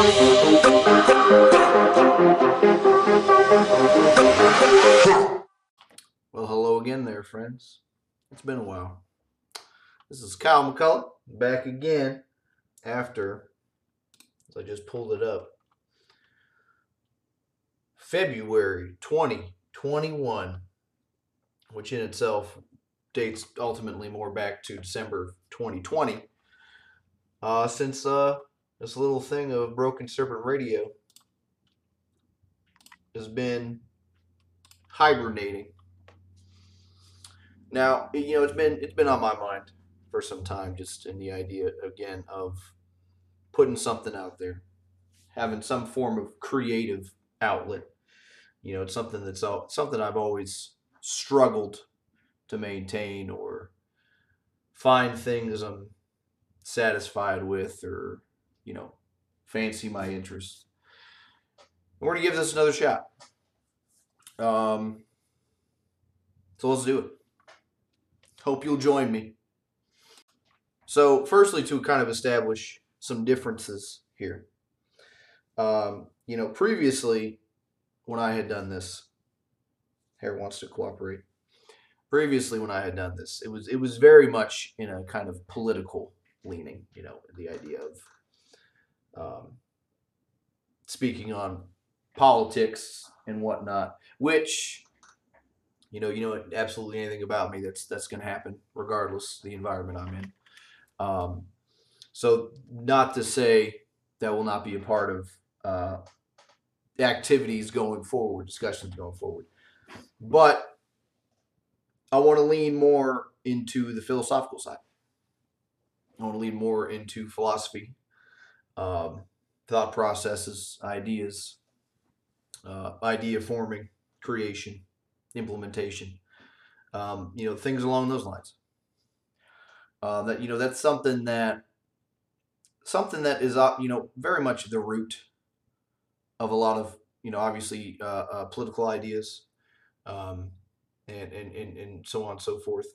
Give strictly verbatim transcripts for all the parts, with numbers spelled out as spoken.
Well, hello again there, friends. It's been a while. This is Kyle McCullough, back again after, as I just pulled it up, February twenty twenty-one, which in itself dates ultimately more back to December twenty twenty, uh, since uh, this little thing of Broken Serpent Radio has been hibernating. Now, you know, it's been it's been on my mind for some time, just in the idea, again, of putting something out there, having some form of creative outlet. You know, it's something that's all, something I've always struggled to maintain or find things I'm satisfied with or, you know, fancy my interests. We're going to give this another shot. Um, so let's do it. Hope you'll join me. So, firstly, to kind of establish some differences here. Um, you know, previously, when I had done this, Hair wants to cooperate. Previously, when I had done this, it was it was very much in a kind of political leaning. You know, the idea of um, speaking on politics and whatnot, which. You know, you know absolutely anything about me, that's that's going to happen regardless of the environment I'm in. Um, so not to say that will not be a part of uh, activities going forward, discussions going forward. But I want to lean more into the philosophical side. I want to lean more into philosophy, um, thought processes, ideas, uh, idea forming, creation. Implementation, um, you know, things along those lines. Uh, that you know, that's something that something that is uh, you know, very much the root of a lot of, you know, obviously uh, uh, political ideas, um, and, and and and so on and so forth.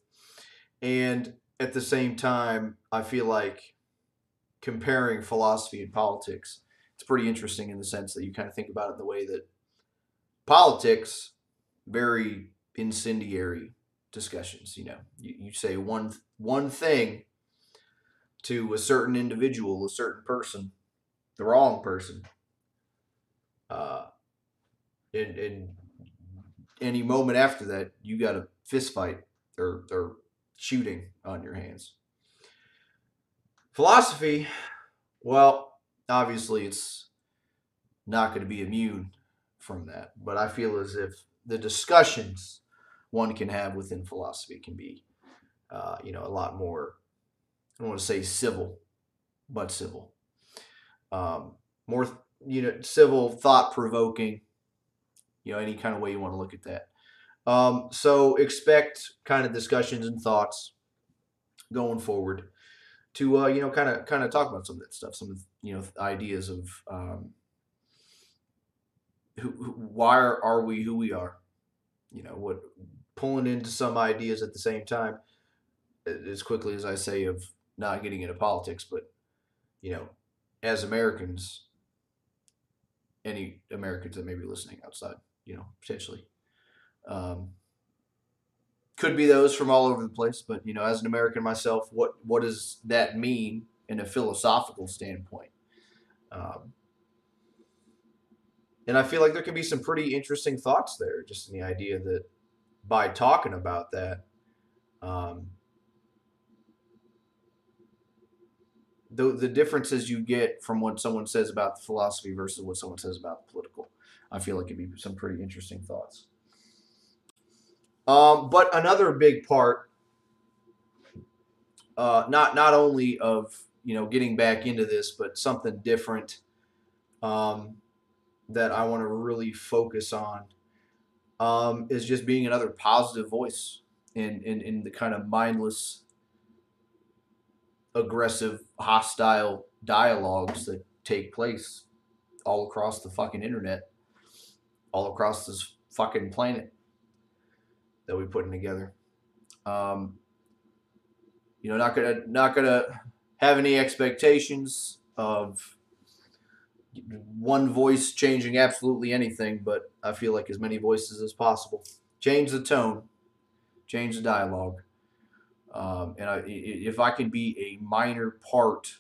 And at the same time, I feel like comparing philosophy and politics, it's pretty interesting in the sense that you kind of think about it in the way that politics. Very incendiary discussions. You know, you, you say one one thing to a certain individual, a certain person, the wrong person, uh, and, and any moment after that, you got a fist fight or, or shooting on your hands. Philosophy, well, obviously it's not going to be immune from that, but I feel as if the discussions one can have within philosophy can be, uh, you know, a lot more, I don't want to say civil, but civil. Um, more, you know, civil, thought-provoking, you know, any kind of way you want to look at that. Um, so expect kind of discussions and thoughts going forward to, uh, you know, kind of kind of talk about some of that stuff, some of, you know, ideas of... Um, Who, who, why are, are we who we are? You know, what pulling into some ideas at the same time, as quickly as I say, of not getting into politics, but, you know, as Americans, any Americans that may be listening outside, you know, potentially, um, could be those from all over the place. But, you know, as an American myself, what, what does that mean in a philosophical standpoint? Um, And I feel like there can be some pretty interesting thoughts there, just in the idea that by talking about that, um, the, the differences you get from what someone says about the philosophy versus what someone says about the political, I feel like it could be some pretty interesting thoughts. Um, but another big part, uh, not not only of, you know, getting back into this, but something different. Um, that I want to really focus on um, is just being another positive voice in, in, in the kind of mindless, aggressive, hostile dialogues that take place all across the fucking internet, all across this fucking planet that we're putting together. Um, you know, not gonna, not gonna have any expectations of one voice changing absolutely anything, but I feel like as many voices as possible. Change the tone, change the dialogue. Um, and I, if I can be a minor part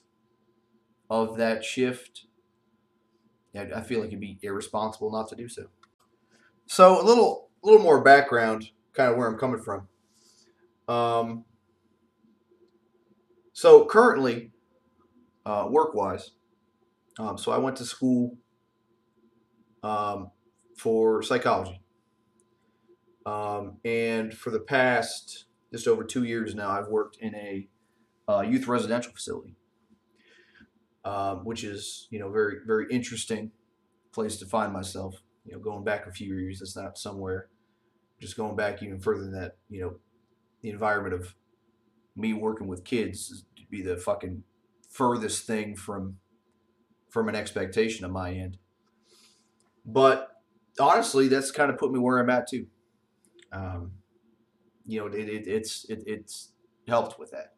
of that shift, I feel like it'd be irresponsible not to do so. So a little, a little more background, kind of where I'm coming from. Um, so currently, uh, work-wise, um, so I went to school um, for psychology. Um, and for the past just over two years now, I've worked in a uh, youth residential facility, um, which is, you know, very, very interesting place to find myself. You know, going back a few years, that's not somewhere, just going back even further than that, you know, the environment of me working with kids would be the fucking furthest thing from, from an expectation on my end. But honestly, that's kind of put me where I'm at too. Um, you know, it, it, it's, it, it's helped with that.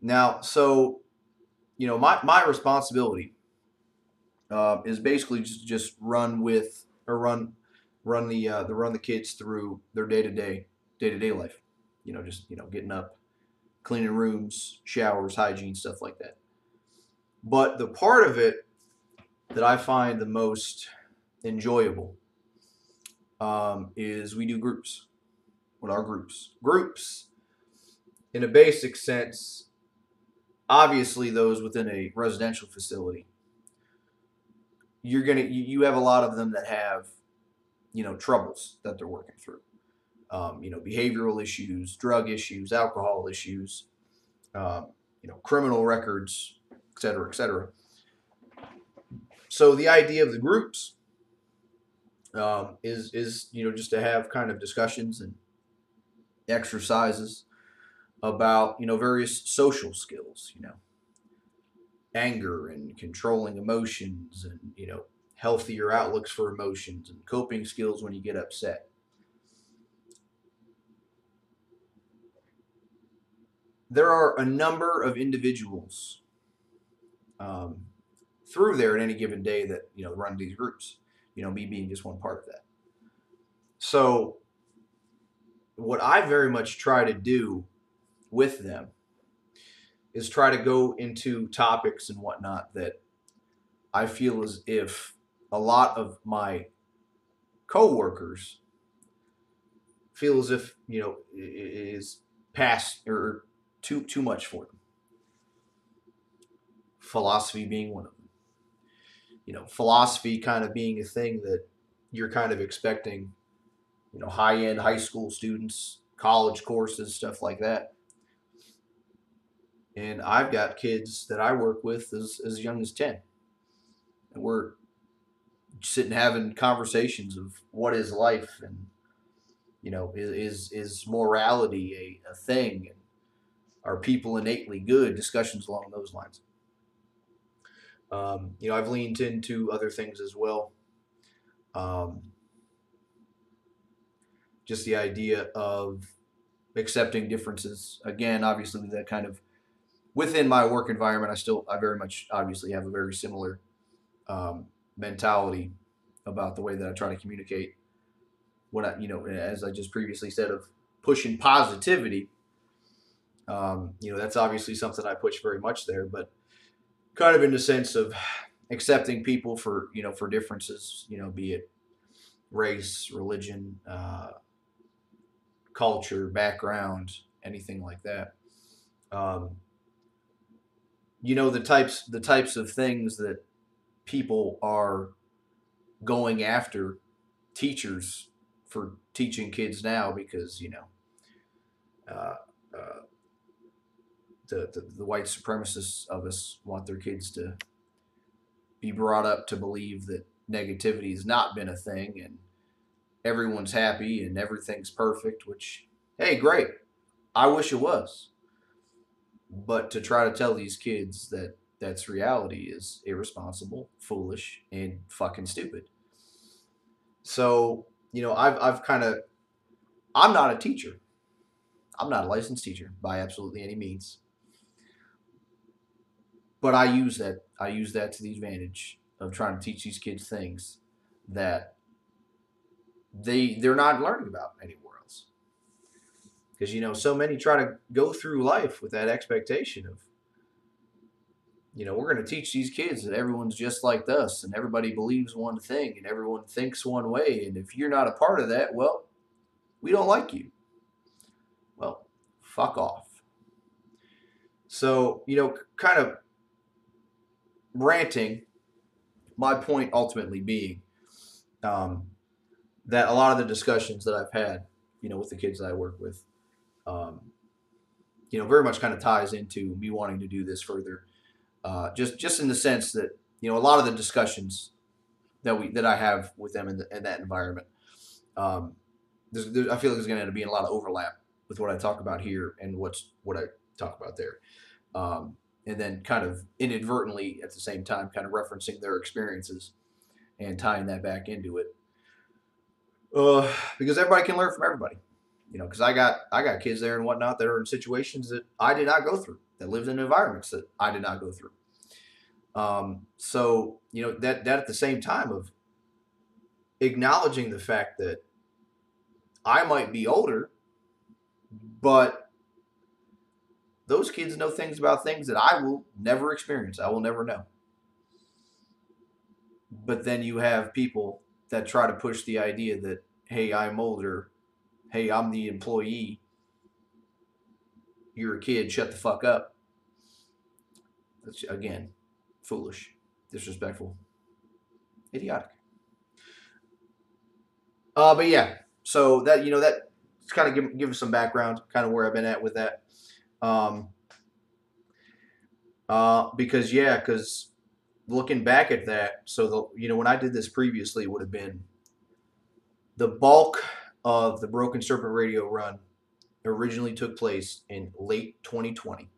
Now, so, you know, my, my responsibility, uh, is basically just, just run with, or run, run the, uh, the, run the kids through their day-to-day, day-to-day life, you know, just, you know, getting up, cleaning rooms, showers, hygiene, stuff like that. But the part of it that I find the most enjoyable Um, is we do groups. What are groups? Groups, in a basic sense, obviously those within a residential facility, you're gonna you have a lot of them that have, you know, troubles that they're working through. Um, you know, behavioral issues, drug issues, alcohol issues, um, you know, criminal records, et cetera, et cetera. So the idea of the groups. Um, is, is, you know, just to have kind of discussions and exercises about, you know, various social skills, you know, anger and controlling emotions and, you know, healthier outlooks for emotions and coping skills when you get upset. There are a number of individuals um, through there at any given day that, you know, run these groups. You know, me being just one part of that. So what I very much try to do with them is try to go into topics and whatnot that I feel as if a lot of my coworkers feel as if, you know, is past or too, too much for them. Philosophy being one of them. You know, philosophy kind of being a thing that you're kind of expecting, you know, high-end high school students, college courses, stuff like that. And I've got kids that I work with as, as young as ten. And we're sitting having conversations of what is life and, you know, is, is morality a, a thing? And are people innately good? Discussions along those lines. Um, you know, I've leaned into other things as well. Um, just the idea of accepting differences. Again, obviously that kind of within my work environment, I still, I very much obviously have a very similar, um, mentality about the way that I try to communicate what I, you know, as I just previously said, of pushing positivity. Um, you know, that's obviously something I push very much there, but kind of in the sense of accepting people for, you know, for differences, you know, be it race, religion, uh, culture, background, anything like that. Um, you know, the types, the types of things that people are going after teachers for teaching kids now, because, you know, uh, uh, The, the, the white supremacists of us want their kids to be brought up to believe that negativity has not been a thing and everyone's happy and everything's perfect, which, hey, great. I wish it was. But to try to tell these kids that that's reality is irresponsible, foolish, and fucking stupid. So, you know, I've, I've kind of, I'm not a teacher. I'm not a licensed teacher by absolutely any means. But I use that I use that to the advantage of trying to teach these kids things that they, they're not learning about anywhere else. Because, you know, so many try to go through life with that expectation of, you know, we're going to teach these kids that everyone's just like us and everybody believes one thing and everyone thinks one way. And if you're not a part of that, well, we don't like you. Well, fuck off. So, you know, kind of ranting, my point ultimately being um, that a lot of the discussions that I've had, you know, with the kids that I work with, um, you know, very much kind of ties into me wanting to do this further. Uh, just, just in the sense that, you know, a lot of the discussions that we that I have with them in, the, in that environment, um, there's, there's, I feel like there's going to end up being a lot of overlap with what I talk about here and what's what I talk about there, um, and then kind of inadvertently at the same time kind of referencing their experiences and tying that back into it, uh, because everybody can learn from everybody, you know. Because I got I got kids there and whatnot that are in situations that I did not go through, that lived in environments that I did not go through. Um, so, you know, that, that at the same time of acknowledging the fact that I might be older, but those kids know things about things that I will never experience. I will never know. But then you have people that try to push the idea that, hey, I'm older. Hey, I'm the employee. You're a kid, shut the fuck up. That's, again, foolish, disrespectful, idiotic. Uh, but yeah, so that, you know, that kind of give, give some background, kind of where I've been at with that. Um, uh, because, yeah, because looking back at that, so, the, you know, when I did this previously, it would have been the bulk of the Broken Serpent Radio run originally took place in late twenty twenty,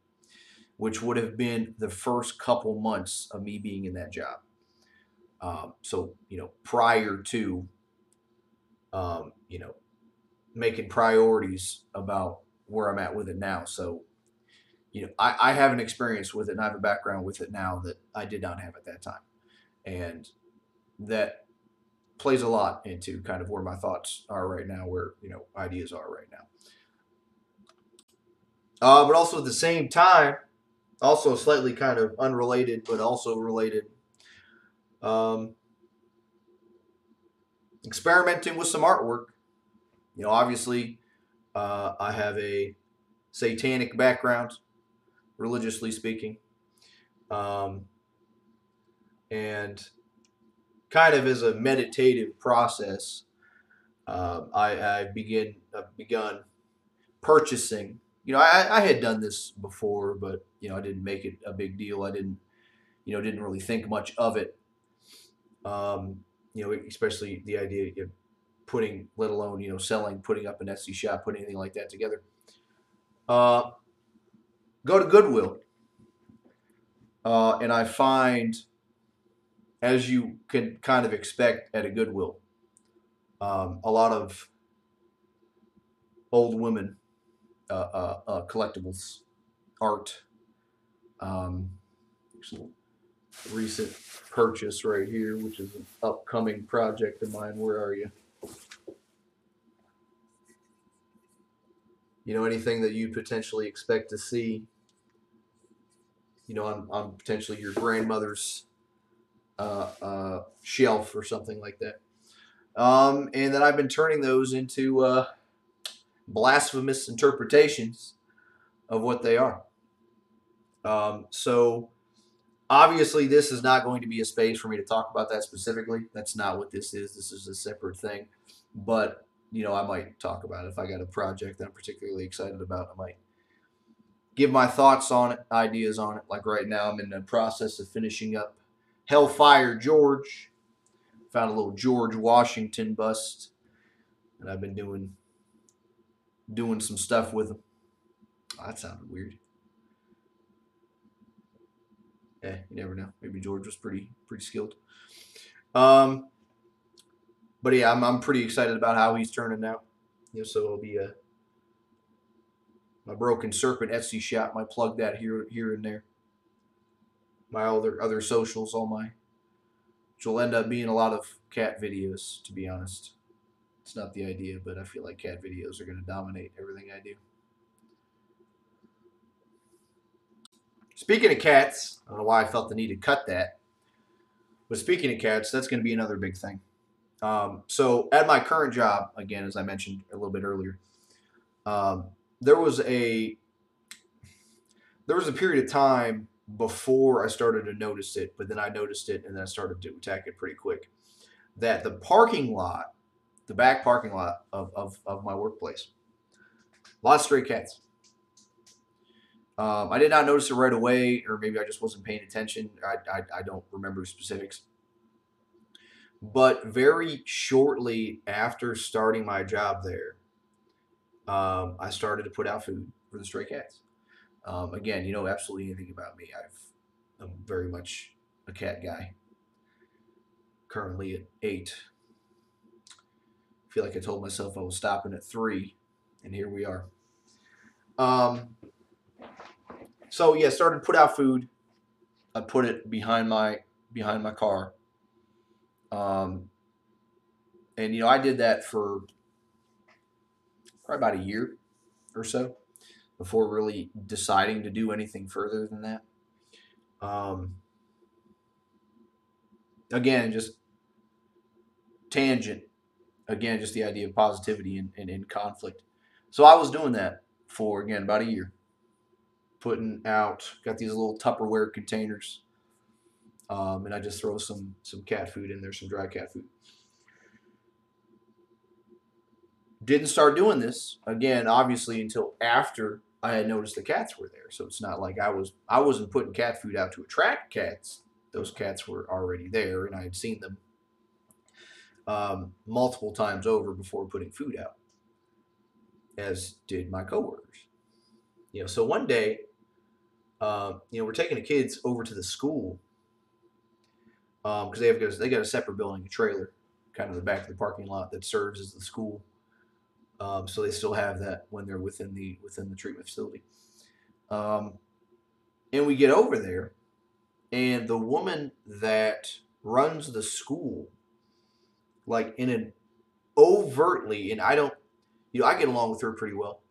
which would have been the first couple months of me being in that job. Um, so, you know, prior to, um, you know, making priorities about where I'm at with it now. So, you know, I, I have an experience with it and I have a background with it now that I did not have at that time. And that plays a lot into kind of where my thoughts are right now, where, you know, ideas are right now. Uh, but also at the same time, also slightly kind of unrelated, but also related, um, experimenting with some artwork. You know, obviously, uh, I have a satanic background, religiously speaking, um, and kind of as a meditative process, uh, I, I begin, I've begun purchasing. You know, I, I had done this before, but, you know, I didn't make it a big deal. I didn't, you know, didn't really think much of it. Um, you know, especially the idea of putting, let alone, you know, selling, putting up an Etsy shop, putting anything like that together. Uh, go to Goodwill. Uh, and I find, as you can kind of expect at a Goodwill, um, a lot of old women. Uh, uh, uh, collectibles, art. Um, recent purchase right here, which is an upcoming project of mine. Where are you? You know, anything that you potentially expect to see, you know, on, on potentially your grandmother's uh, uh, shelf or something like that. Um, and then I've been turning those into uh, blasphemous interpretations of what they are. Um, so obviously this is not going to be a space for me to talk about that specifically. That's not what this is. This is a separate thing, but, you know, I might talk about it. If I got a project that I'm particularly excited about, I might give my thoughts on it, ideas on it. Like right now I'm in the process of finishing up Hellfire George. Found a little George Washington bust and I've been doing doing some stuff with them. Oh, that sounded weird. Eh, you never know. Maybe George was pretty pretty skilled. Um, but yeah, I'm I'm pretty excited about how he's turning out. You know, so it'll be a my Broken Serpent Etsy shop. I plug that here here and there. my other other socials, all my, which will end up being a lot of cat videos, to be honest. It's not the idea, but I feel like cat videos are going to dominate everything I do. Speaking of cats, I don't know why I felt the need to cut that, but speaking of cats, that's going to be another big thing. Um, so at my current job, again, as I mentioned a little bit earlier, um, there was a there was a period of time before I started to notice it, but then I noticed it and then I started to attack it pretty quick, that the parking lot, the back parking lot of, of, of my workplace, a lot of stray cats. Um, I did not notice it right away, or maybe I just wasn't paying attention. I, I, I don't remember specifics. But very shortly after starting my job there, um, I started to put out food for the stray cats. Um, again, you know absolutely anything about me. I've, I'm very much a cat guy. Currently at eight. I feel like I told myself I was stopping at three, and here we are. Um, so yeah, started to put out food. I put it behind my behind my car. Um, and you know, I did that for probably about a year or so before really deciding to do anything further than that. Um, again, just tangent. Again, just the idea of positivity and, and, and conflict. So I was doing that for, again, about a year. Putting out, got these little Tupperware containers. Um, and I just throw some, some cat food in there, some dry cat food. Didn't start doing this, again, obviously, until after I had noticed the cats were there. So it's not like I was, I wasn't putting cat food out to attract cats. Those cats were already there, and I had seen them um, multiple times over before putting food out, as did my coworkers. You know, so one day, uh, you know, we're taking the kids over to the school, because um, they have got a, they got a separate building, a trailer, kind of the back of the parking lot that serves as the school. Um, so they still have that when they're within the within the treatment facility. Um, and we get over there, and the woman that runs the school, like in an overtly, and I don't, you know, I get along with her pretty well.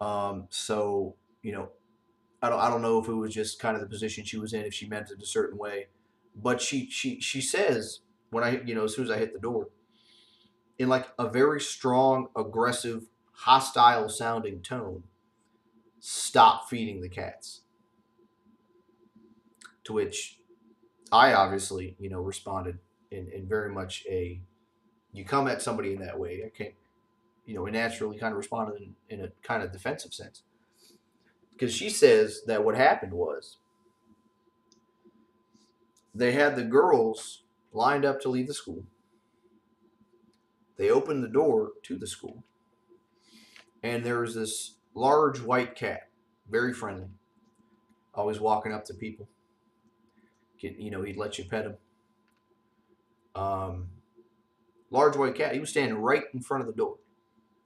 Um, so you know, I don't I don't know if it was just kind of the position she was in, if she meant it a certain way. But she she she says, when I, you know, as soon as I hit the door, in like a very strong, aggressive, hostile sounding tone, "Stop feeding the cats." To which I obviously, you know, responded in, in very much a, you come at somebody in that way, I can't, you know, and naturally kind of responded in, in a kind of defensive sense. Because she says that what happened was, they had the girls lined up to leave the school. They opened the door to the school, and there was this large white cat, very friendly, always walking up to people. Get, you know, he'd let you pet him. Um, large white cat. He was standing right in front of the door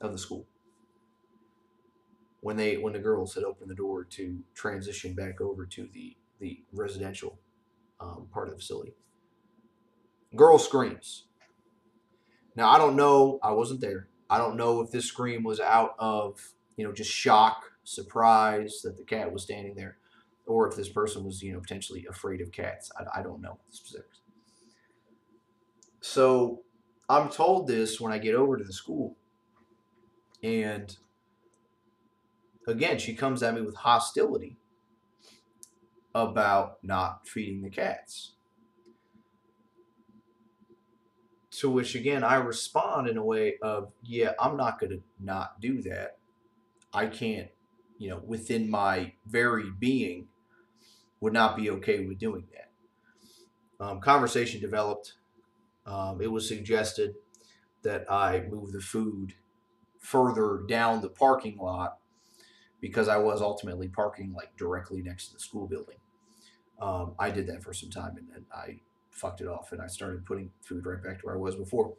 of the school when they when the girls had opened the door to transition back over to the the residential Um, part of the facility. Girl screams. Now, I don't know. I wasn't there. I don't know if this scream was out of, you know, just shock, surprise that the cat was standing there, or if this person was, you know, potentially afraid of cats. I, I don't know the specifics. So I'm told this when I get over to the school, and again, she comes at me with hostility about not feeding the cats. To which, again, I respond in a way of, yeah, I'm not going to not do that. I can't, you know, within my very being, would not be okay with doing that. Um, conversation developed. Um, it was suggested that I move the food further down the parking lot, because I was ultimately parking like directly next to the school building. Um, I did that for some time, and then I fucked it off, and I started putting food right back to where I was before.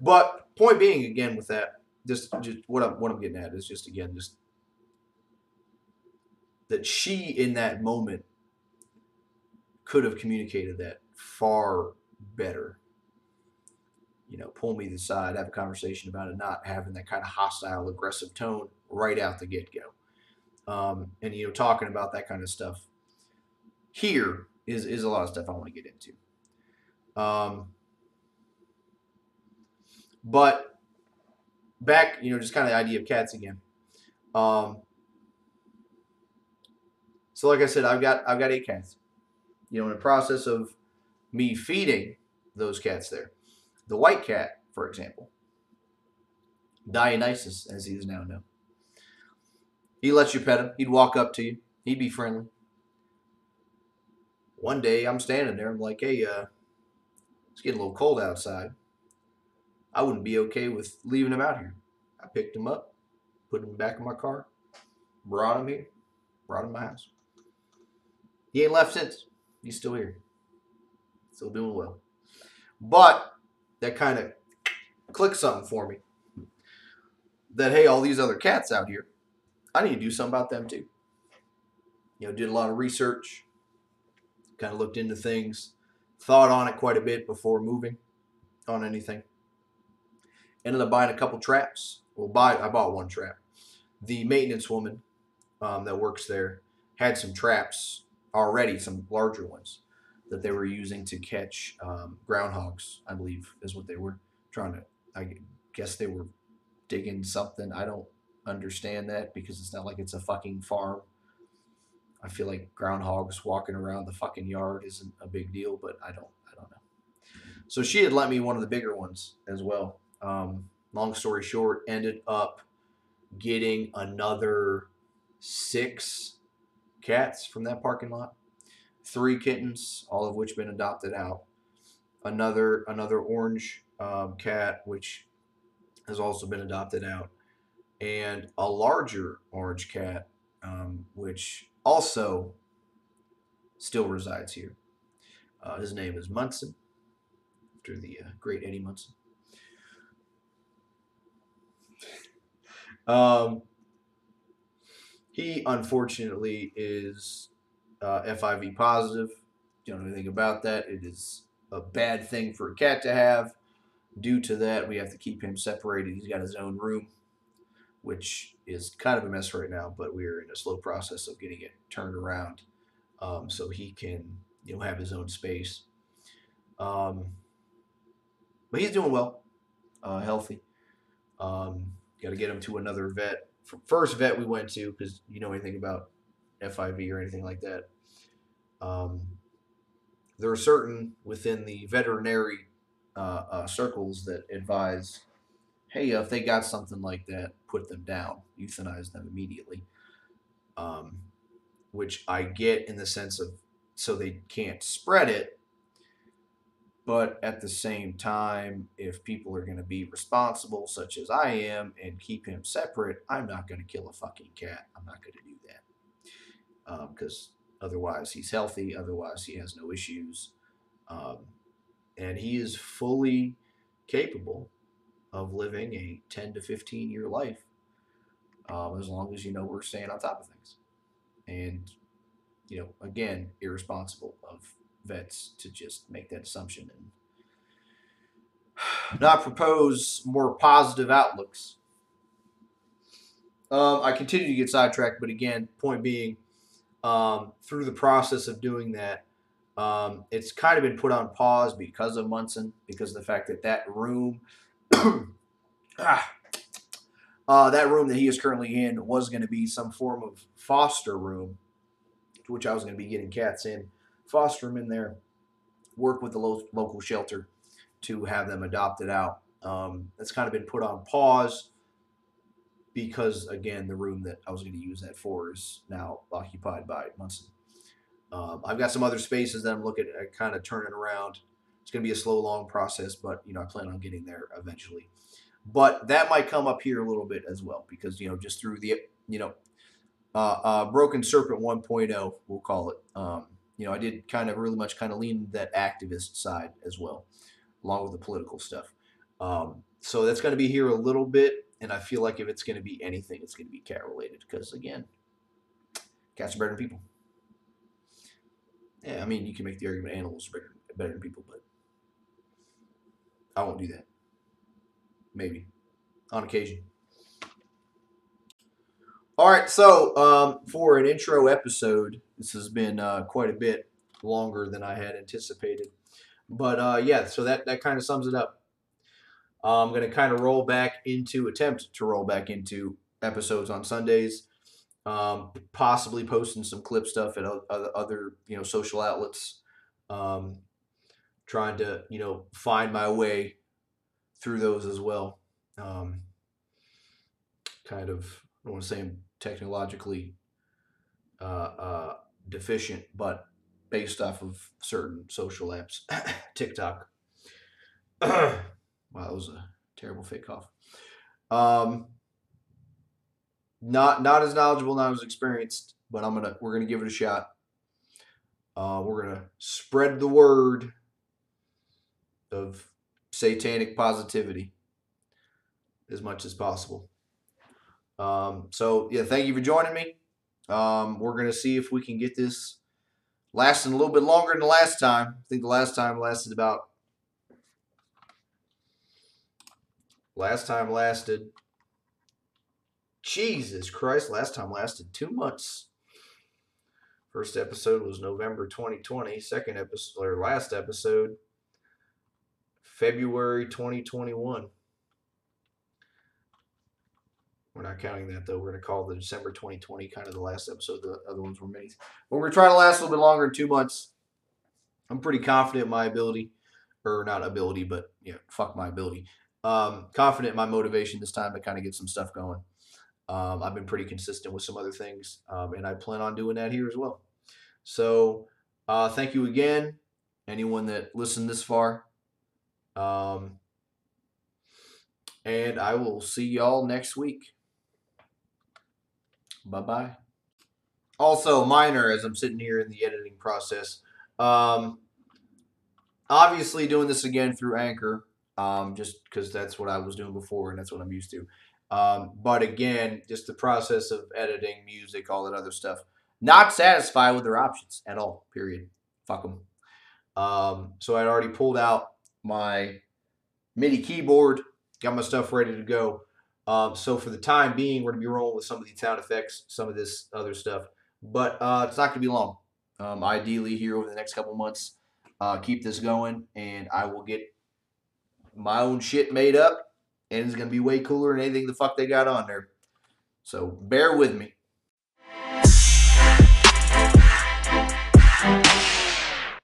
But point being, again, with that, just just what I'm what I'm getting at is just again just that she in that moment could have communicated that far better. You know, pull me to the side, have a conversation about it, not having that kind of hostile, aggressive tone right out the get-go. Um, and, you know, talking about that kind of stuff here is, is a lot of stuff I want to get into. Um, but back, you know, just kind of the idea of cats again. Um, so like I said, I've got, I've got eight cats, you know, in the process of me feeding those cats there. The white cat, for example, Dionysus, as he is now known, he lets you pet him. He'd walk up to you. He'd be friendly. One day, I'm standing there. I'm like, hey, uh, it's getting a little cold outside. I wouldn't be okay with leaving him out here. I picked him up, put him back in my car, brought him here, brought him to my house. He ain't left since. He's still here. Still doing well. But that kind of clicked something for me. That, hey, all these other cats out here, I need to do something about them too. You know, did a lot of research, kind of looked into things, thought on it quite a bit before moving on anything. Ended up buying a couple traps. Well, buy, I bought one trap. The maintenance woman um, that works there had some traps already, some larger ones, that they were using to catch um, groundhogs, I believe is what they were trying to, I guess they were digging something. I don't understand that because it's not like it's a fucking farm. I feel like groundhogs walking around the fucking yard isn't a big deal, but I don't, I don't know. So she had lent me one of the bigger ones as well. Um, long story short, ended up getting another six cats from that parking lot. Three kittens, all of which been adopted out. Another another orange um, cat, which has also been adopted out. And a larger orange cat, um, which also still resides here. Uh, his name is Munson, after the uh, great Eddie Munson. um, he, unfortunately, is... Uh, F I V positive. Don't know anything about that. It is a bad thing for a cat to have. Due to that, we have to keep him separated. He's got his own room, which is kind of a mess right now, but we're in a slow process of getting it turned around um, so he can, you know, have his own space. Um, but he's doing well, uh, healthy. Um, got to get him to another vet. First vet we went to, because you know anything about F I V or anything like that. Um, there are certain within the veterinary uh, uh, circles that advise, hey, if they got something like that, put them down, euthanize them immediately, um, which I get in the sense of so they can't spread it, but at the same time, if people are going to be responsible, such as I am, and keep him separate, I'm not going to kill a fucking cat. I'm not going to do that. Because um, otherwise he's healthy, otherwise he has no issues, um, and he is fully capable of living a ten to fifteen year life um, as long as, you know, we're staying on top of things. And, you know, again, irresponsible of vets to just make that assumption and not propose more positive outlooks. Um, I continue to get sidetracked, but again, point being, Um, through the process of doing that, um, it's kind of been put on pause because of Munson, because of the fact that that room, ah, uh, that room that he is currently in was going to be some form of foster room, to which I was going to be getting cats in, foster them in there, work with the lo- local shelter to have them adopted out. Um, that's kind of been put on pause. Because, again, the room that I was going to use that for is now occupied by Munson. Um, I've got some other spaces that I'm looking at kind of turning around. It's going to be a slow, long process, but, you know, I plan on getting there eventually. But that might come up here a little bit as well because, you know, just through the, you know, uh, uh, Broken Serpent one point oh, we'll call it. Um, you know, I did kind of really much kind of lean that activist side as well, along with the political stuff. Um, so that's going to be here a little bit. And I feel like if it's going to be anything, it's going to be cat-related. Because, again, cats are better than people. Yeah, I mean, you can make the argument animals are better, better than people, but I won't do that. Maybe. On occasion. All right, so um, for an intro episode, this has been uh, quite a bit longer than I had anticipated. But, uh, yeah, so that, that kind of sums it up. Uh, I'm going to kind of roll back into, attempt to roll back into episodes on Sundays. Um, possibly posting some clip stuff at other, you know, social outlets, um, trying to, you know, find my way through those as well. Um, kind of, I don't want to say I'm technologically, uh, uh, deficient, but based off of certain social apps, TikTok. Wow. That was a terrible fake cough. Um, Not not as knowledgeable, not as experienced, but I'm gonna we're gonna give it a shot. Uh, we're gonna spread the word of satanic positivity as much as possible. Um, so yeah, thank you for joining me. Um, we're gonna see if we can get this lasting a little bit longer than the last time. I think the last time lasted about last time lasted. Jesus Christ, last time lasted two months. First episode was November twenty twenty. Second episode, or last episode, February twenty twenty-one. We're not counting that, though. We're going to call the December twenty twenty kind of the last episode. The other ones were many. But we're trying to last a little bit longer than two months. I'm pretty confident in my ability. Or not ability, but, you know, fuck my ability. Um, confident in my motivation this time to kind of get some stuff going. Um, I've been pretty consistent with some other things, um, and I plan on doing that here as well. So uh, thank you again, anyone that listened this far. Um, and I will see y'all next week. Bye-bye. Also, minor, as I'm sitting here in the editing process, um, obviously doing this again through Anchor, um, just because that's what I was doing before and that's what I'm used to. Um, but again, just the process of editing, music, all that other stuff. Not satisfied with their options at all, period. Fuck them. Um, so I'd already pulled out my MIDI keyboard, got my stuff ready to go. Um, so for the time being, we're going to be rolling with some of the sound effects, some of this other stuff. But uh, it's not going to be long. Um, ideally, here over the next couple months, uh, keep this going, and I will get my own shit made up. And it's going to be way cooler than anything the fuck they got on there. So bear with me.